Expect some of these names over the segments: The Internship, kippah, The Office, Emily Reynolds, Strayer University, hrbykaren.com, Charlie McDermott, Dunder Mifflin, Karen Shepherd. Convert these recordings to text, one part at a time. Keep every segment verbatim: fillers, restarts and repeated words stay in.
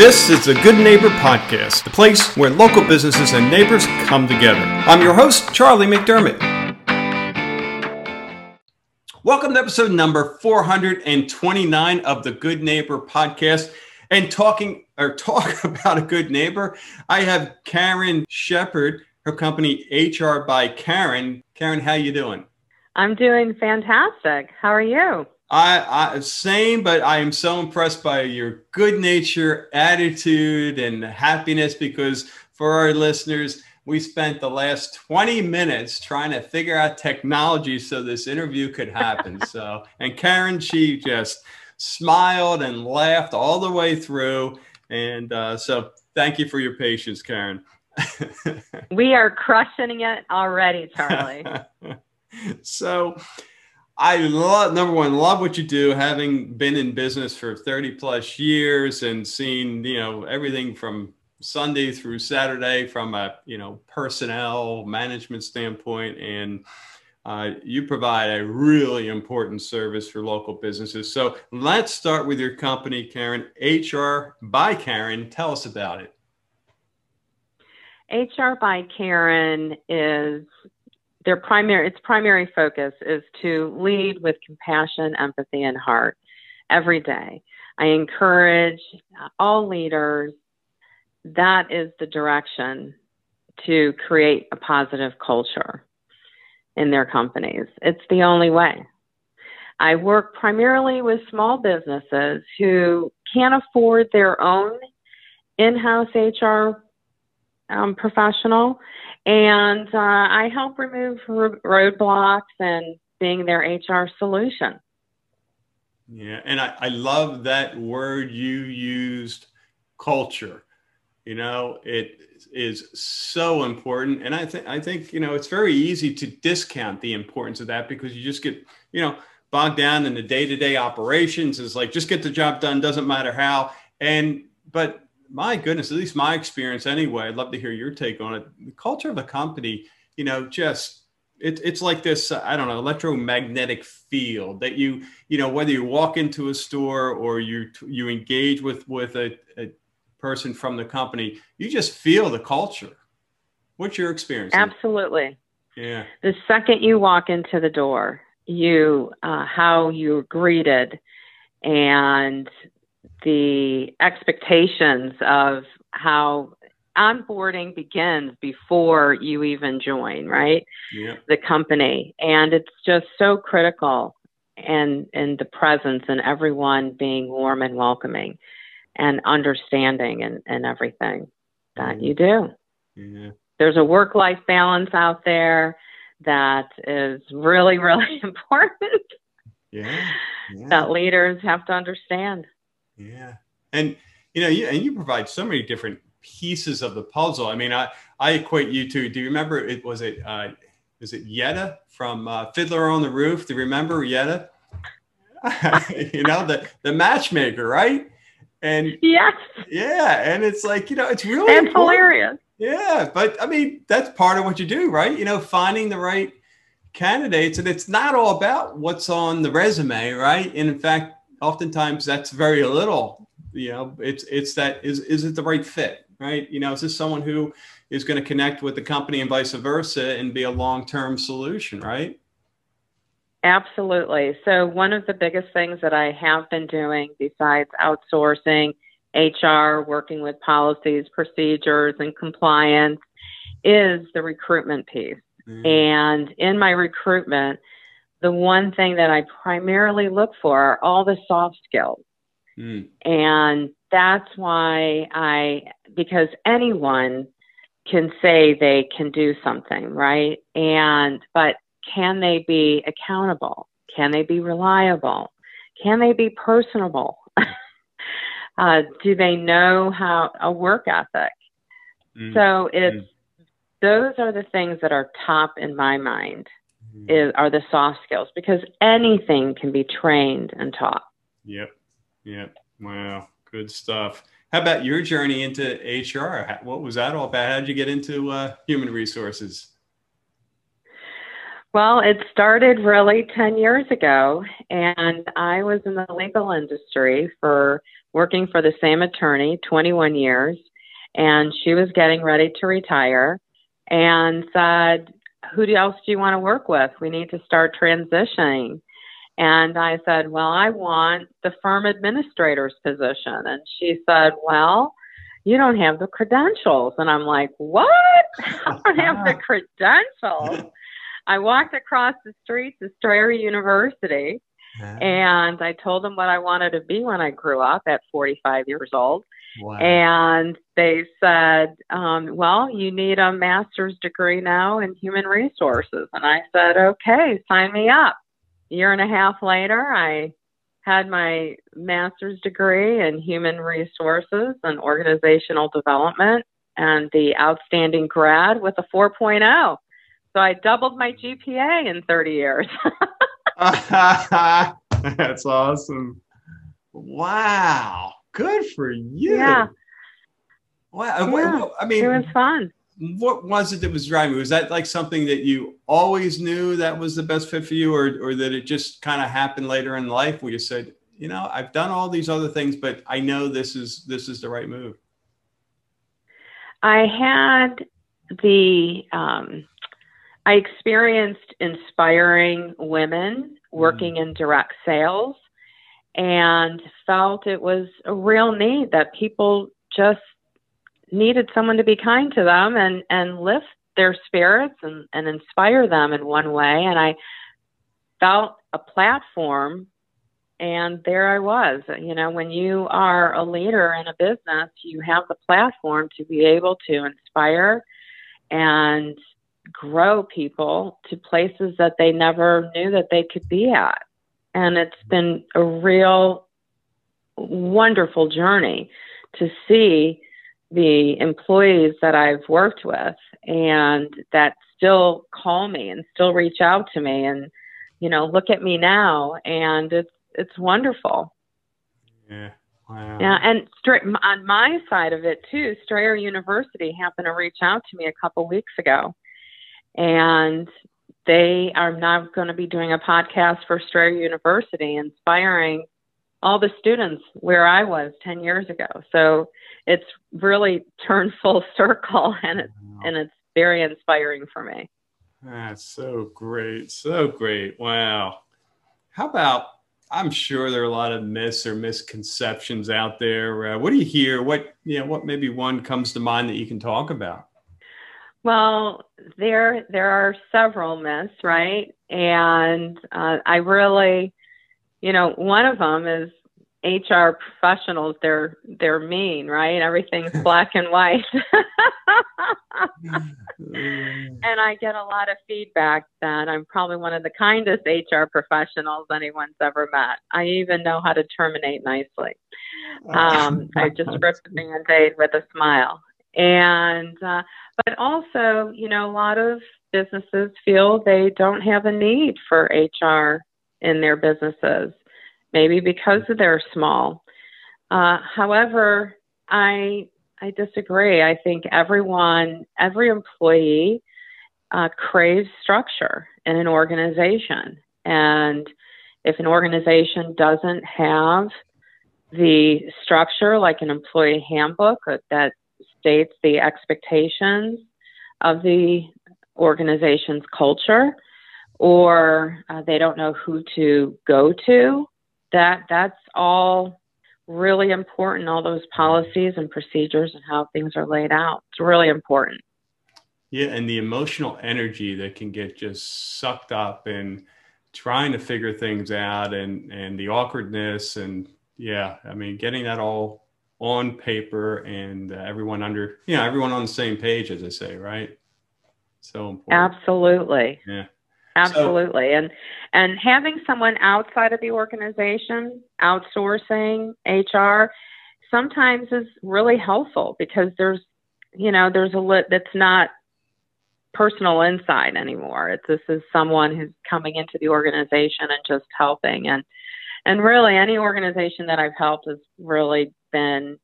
This is the Good Neighbor Podcast, the place where local businesses and neighbors come together. I'm your host, Charlie McDermott. Welcome to episode number four hundred twenty-nine of the Good Neighbor Podcast. And talking or talk about a good neighbor, I have Karen Shepherd, her company H R by Karen. Karen, how you doing? I'm doing fantastic. How are you? I, I same, but I am so impressed by your good nature, attitude, and happiness, because for our listeners, we spent the last twenty minutes trying to figure out technology so this interview could happen. So, and Karen, she just smiled and laughed all the way through. And uh, so thank you for your patience, Karen. We are crushing it already, Charlie. So I love, number one, love what you do, having been in business for thirty plus years and seen, you know, everything from Sunday through Saturday from a, you know, personnel management standpoint. And uh, you provide a really important service for local businesses. So let's start with your company, Karen, H R by Karen. Tell us about it. H R by Karen is their primary, its primary focus is to lead with compassion, empathy, and heart every day. I encourage all leaders. That is the direction to create a positive culture in their companies. It's the only way. I work primarily with small businesses who can't afford their own in-house H R um, professional, and uh, I help remove r- roadblocks and being their H R solution. Yeah, and I, I love that word you used, culture. You know, it is so important. And I think, I think, you know, it's very easy to discount the importance of that because you just get, you know, bogged down in the day-to-day operations. It's like, just get the job done. Doesn't matter how. And, but my goodness, at least my experience anyway, I'd love to hear your take on it. The culture of a company, you know, just, it, it's like this, I don't know, electromagnetic field that you, you know, whether you walk into a store or you, you engage with, with a, a person from the company, you just feel the culture. What's your experience? Absolutely. Yeah. The second you walk into the door, you, uh, how you're greeted and the expectations of how onboarding begins before you even join, right? Yeah. The company. And it's just so critical, and, and the presence and everyone being warm and welcoming and understanding and, and everything that you do. Yeah. There's a work-life balance out there that is really, really important. Yeah. Yeah. That leaders have to understand. Yeah. And, you know, you, and you provide so many different pieces of the puzzle. I mean, I, I equate you to, do you remember, it was it, uh, was it Yetta from uh, Fiddler on the Roof? Do you remember Yetta? You know, the, the matchmaker, right? And yes, yeah, and it's like, you know, it's really that's important. Hilarious. Yeah, but I mean, that's part of what you do, right? You know, finding the right candidates, and it's not all about what's on the resume, right? And in fact, oftentimes that's very little. You know, it's it's that is is it the right fit, right? You know, is this someone who is going to connect with the company and vice versa and be a long-term solution, right? Absolutely. So one of the biggest things that I have been doing besides outsourcing H R, working with policies, procedures, and compliance is the recruitment piece. Mm-hmm. And in my recruitment, the one thing that I primarily look for are all the soft skills. Mm-hmm. And that's why I, because anyone can say they can do something, right? And, but can they be accountable? Can they be reliable? Can they be personable? uh, do they know how a work ethic? Mm. So it's, mm. those are the things that are top in my mind mm. is, are the soft skills, because anything can be trained and taught. Yep. Yep. Wow. Good stuff. How about your journey into H R? What was that all about? How did you get into uh, human resources? Well, it started really ten years ago, and I was in the legal industry for working for the same attorney, twenty-one years, and she was getting ready to retire and said, who else do you want to work with? We need to start transitioning. And I said, well, I want the firm administrator's position. And she said, well, you don't have the credentials. And I'm like, what? I don't have the credentials. I walked across the street to Strayer University, yeah. and I told them what I wanted to be when I grew up at forty-five years old. Wow. And they said, um, well, you need a master's degree now in human resources. And I said, okay, sign me up. A year and a half later, I had my master's degree in human resources and organizational development and the outstanding grad with a four point oh. So I doubled my G P A in thirty years. That's awesome. Wow. Good for you. Yeah. Wow. Yeah, I mean, it was fun. What was it that was driving you? Was that like something that you always knew that was the best fit for you, or, or that it just kind of happened later in life where you said, you know, I've done all these other things, but I know this is, this is the right move? I had the, um, I experienced inspiring women working mm. in direct sales and felt it was a real need that people just needed someone to be kind to them and, and lift their spirits and, and inspire them in one way. And I felt a platform, and there I was. You know, when you are a leader in a business, you have the platform to be able to inspire and grow people to places that they never knew that they could be at. And it's been a real wonderful journey to see the employees that I've worked with and that still call me and still reach out to me and, you know, look at me now. And it's, it's wonderful. Yeah. Wow. Yeah. And straight on my side of it too, Strayer University happened to reach out to me a couple weeks ago, and they are now going to be doing a podcast for Strayer University, inspiring all the students where I was ten years ago. So it's really turned full circle, and it's, wow. and it's very inspiring for me. That's so great. So great. Wow. How about, I'm sure there are a lot of myths or misconceptions out there. Uh, what do you hear? What, you know, what maybe one comes to mind that you can talk about? Well, there, there are several myths, right? And uh, I really, you know, one of them is H R professionals, they're, they're mean, right? Everything's black and white. And I get a lot of feedback that I'm probably one of the kindest H R professionals anyone's ever met. I even know how to terminate nicely. Um, I just ripped the Band-Aid with a smile. And, uh, but also, you know, a lot of businesses feel they don't have a need for H R in their businesses, maybe because they're small. Uh, however, I, I disagree. I think everyone, every employee, uh, craves structure in an organization. And if an organization doesn't have the structure, like an employee handbook that states the expectations of the organization's culture, or uh, they don't know who to go to, that that's all really important, all those policies and procedures and how things are laid out. It's really important. Yeah, and the emotional energy that can get just sucked up in trying to figure things out, and, and the awkwardness, and yeah, I mean, getting that all on paper and uh, everyone under, you know, everyone on the same page, as I say, right? So important. Absolutely. Yeah. Absolutely. So, and, and having someone outside of the organization, outsourcing H R, sometimes is really helpful because there's, you know, there's a lit that's not personal insight anymore. It's, this is someone who's coming into the organization and just helping. And, and really any organization that I've helped has really been,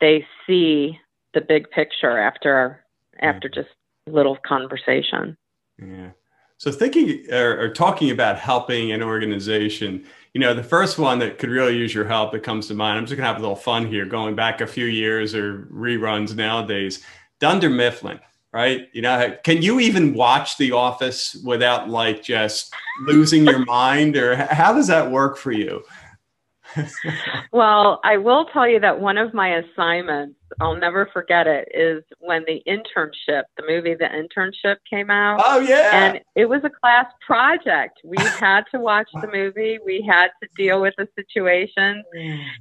they see the big picture after, after just little conversation. Yeah. So thinking or, or talking about helping an organization, you know, the first one that could really use your help that comes to mind, I'm just going to have a little fun here, going back a few years or reruns nowadays, Dunder Mifflin, right? You know, can you even watch The Office without like just losing your mind, or how does that work for you? Well, I will tell you that one of my assignments, I'll never forget it, is when The Internship, the movie The Internship came out. Oh, yeah. And it was a class project. We had to watch the movie. We had to deal with the situation.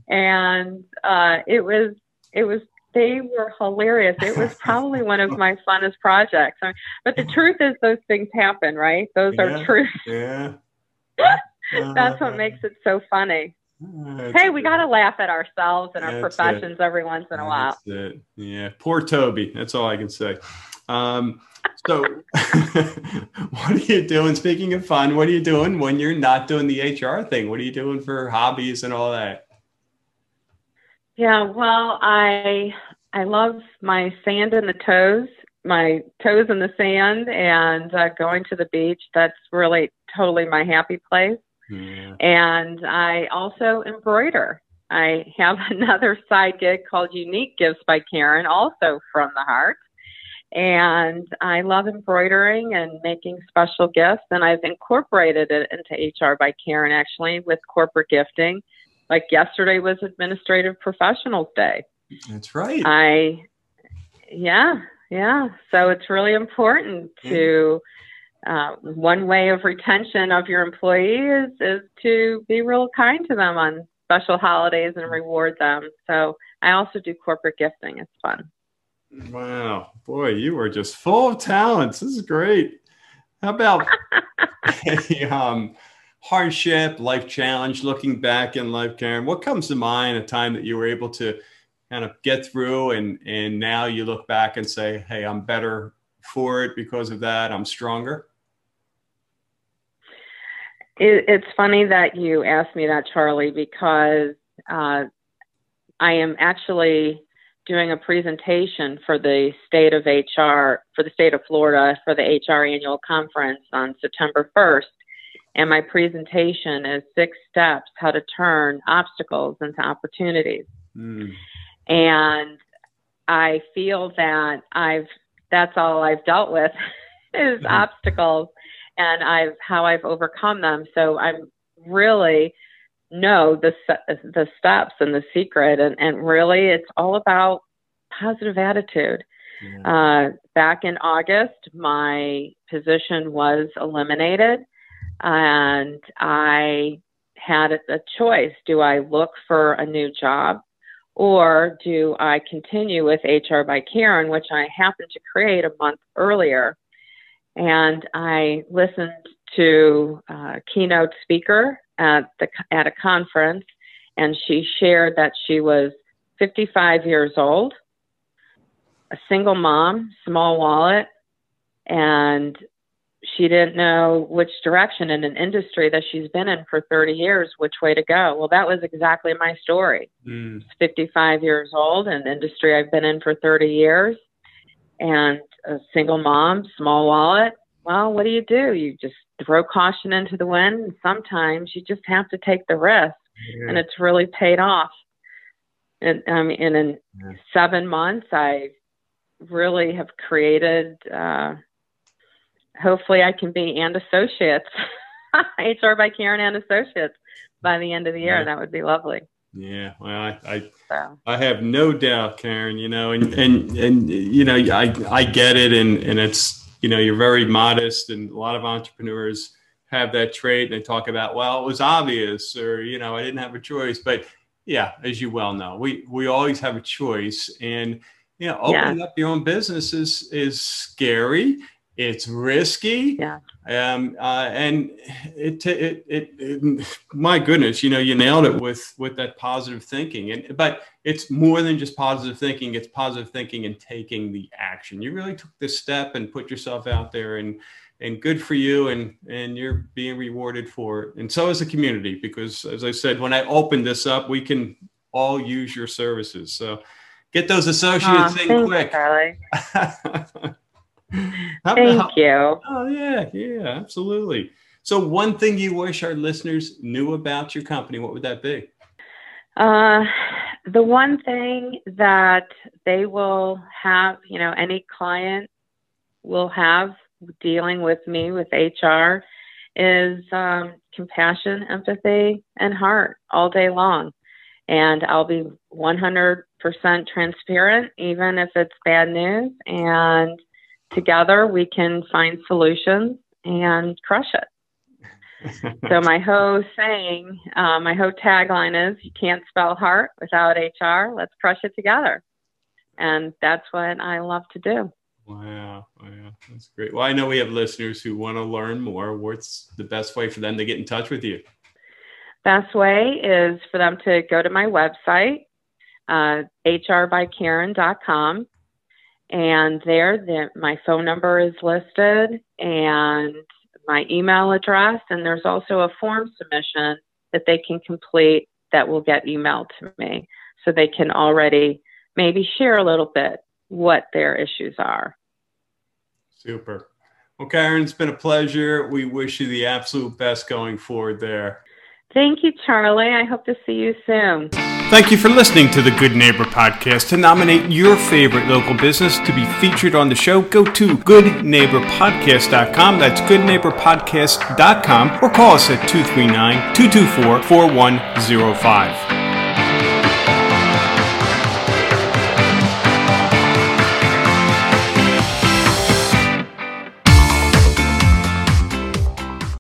And uh, it was, it was, they were hilarious. It was probably one of my funnest projects. I mean, but the truth is those things happen, right? Those yeah, are true. Yeah. Uh, That's what makes it so funny. That's hey, we got to laugh at ourselves and our professions it. every once in a while. That's it. Yeah. Poor Toby. That's all I can say. Um, so what are you doing? Speaking of fun, what are you doing when you're not doing the H R thing? What are you doing for hobbies and all that? Yeah, well, I, I love my sand in the toes, my toes in the sand, and uh, going to the beach. That's really totally my happy place. Yeah. And I also embroider. I have another side gig called Unique Gifts by Karen, also from the heart. And I love embroidering and making special gifts. And I've incorporated it into H R by Karen, actually, with corporate gifting. Like yesterday was Administrative Professionals Day. That's right. I, yeah, yeah. So it's really important to... Yeah. Uh, one way of retention of your employees is to be real kind to them on special holidays and reward them. So I also do corporate gifting. It's fun. Wow. Boy, you are just full of talents. This is great. How about a, um, hardship, life challenge, looking back in life, Karen? What comes to mind, a time that you were able to kind of get through and, and now you look back and say, hey, I'm better for it because of that? I'm stronger. It's funny that you asked me that, Charlie, because uh, I am actually doing a presentation for the state of H R, for the state of Florida, for the H R annual conference on September first. And my presentation is six steps, how to turn obstacles into opportunities. Mm. And I feel that I've, that's all I've dealt with is mm-hmm. obstacles and I've, how I've overcome them. So I'm really know the, the steps and the secret. And, and really it's all about positive attitude. Yeah. Uh, back in August, my position was eliminated and I had a choice. Do I look for a new job? Or do I continue with H R by Karen, which I happened to create a month earlier? And I listened to a keynote speaker at, the, at a conference, and she shared that she was fifty-five years old, a single mom, small wallet, and she didn't know which direction in an industry that she's been in for thirty years, which way to go. Well, that was exactly my story. Mm. I was fifty-five years old, an industry I've been in for thirty years, and a single mom, small wallet. Well, what do you do? You just throw caution into the wind. And sometimes you just have to take the risk, yeah. and it's really paid off. And I mean, and in yeah. seven months, I really have created... Uh, hopefully I can be and associates, H R by Karen and associates by the end of the year. Yeah. That would be lovely. Yeah. Well, I, I, so. I have no doubt, Karen, you know, and, and, and, you know, I, I get it. And, and it's, you know, you're very modest and a lot of entrepreneurs have that trait and they talk about, well, it was obvious or, you know, I didn't have a choice, but yeah, as you well know, we, we always have a choice and, you know, opening yeah. up your own business is, is scary. It's risky, yeah. um, uh, and it, it, it, it, my goodness, you know, you nailed it with, with that positive thinking. And but it's more than just positive thinking; it's positive thinking and taking the action. You really took this step and put yourself out there, and and good for you, and and you're being rewarded for it. And so is the community, because as I said, when I opened this up, we can all use your services. So get those associates oh, in quick. You, Thank how, you. Oh, yeah. Yeah, absolutely. So one thing you wish our listeners knew about your company, what would that be? Uh, the one thing that they will have, you know, any client will have dealing with me, with H R, is um, compassion, empathy, and heart all day long. And I'll be one hundred percent transparent, even if it's bad news. And together we can find solutions and crush it. So my whole saying, uh, my whole tagline is, you can't spell heart without H R. Let's crush it together. And that's what I love to do. Wow. Wow. That's great. Well, I know we have listeners who want to learn more. What's the best way for them to get in touch with you? Best way is for them to go to my website, uh, h r by karen dot com. And there, the, my phone number is listed and my email address. And there's also a form submission that they can complete that will get emailed to me. So they can already maybe share a little bit what their issues are. Super. Well, Karen, it's been a pleasure. We wish you the absolute best going forward there. Thank you, Charlie. I hope to see you soon. Thank you for listening to the Good Neighbor Podcast. To nominate your favorite local business to be featured on the show, go to good neighbor podcast dot com. That's good neighbor podcast dot com. Or call us at two three nine, two two four, four one zero five.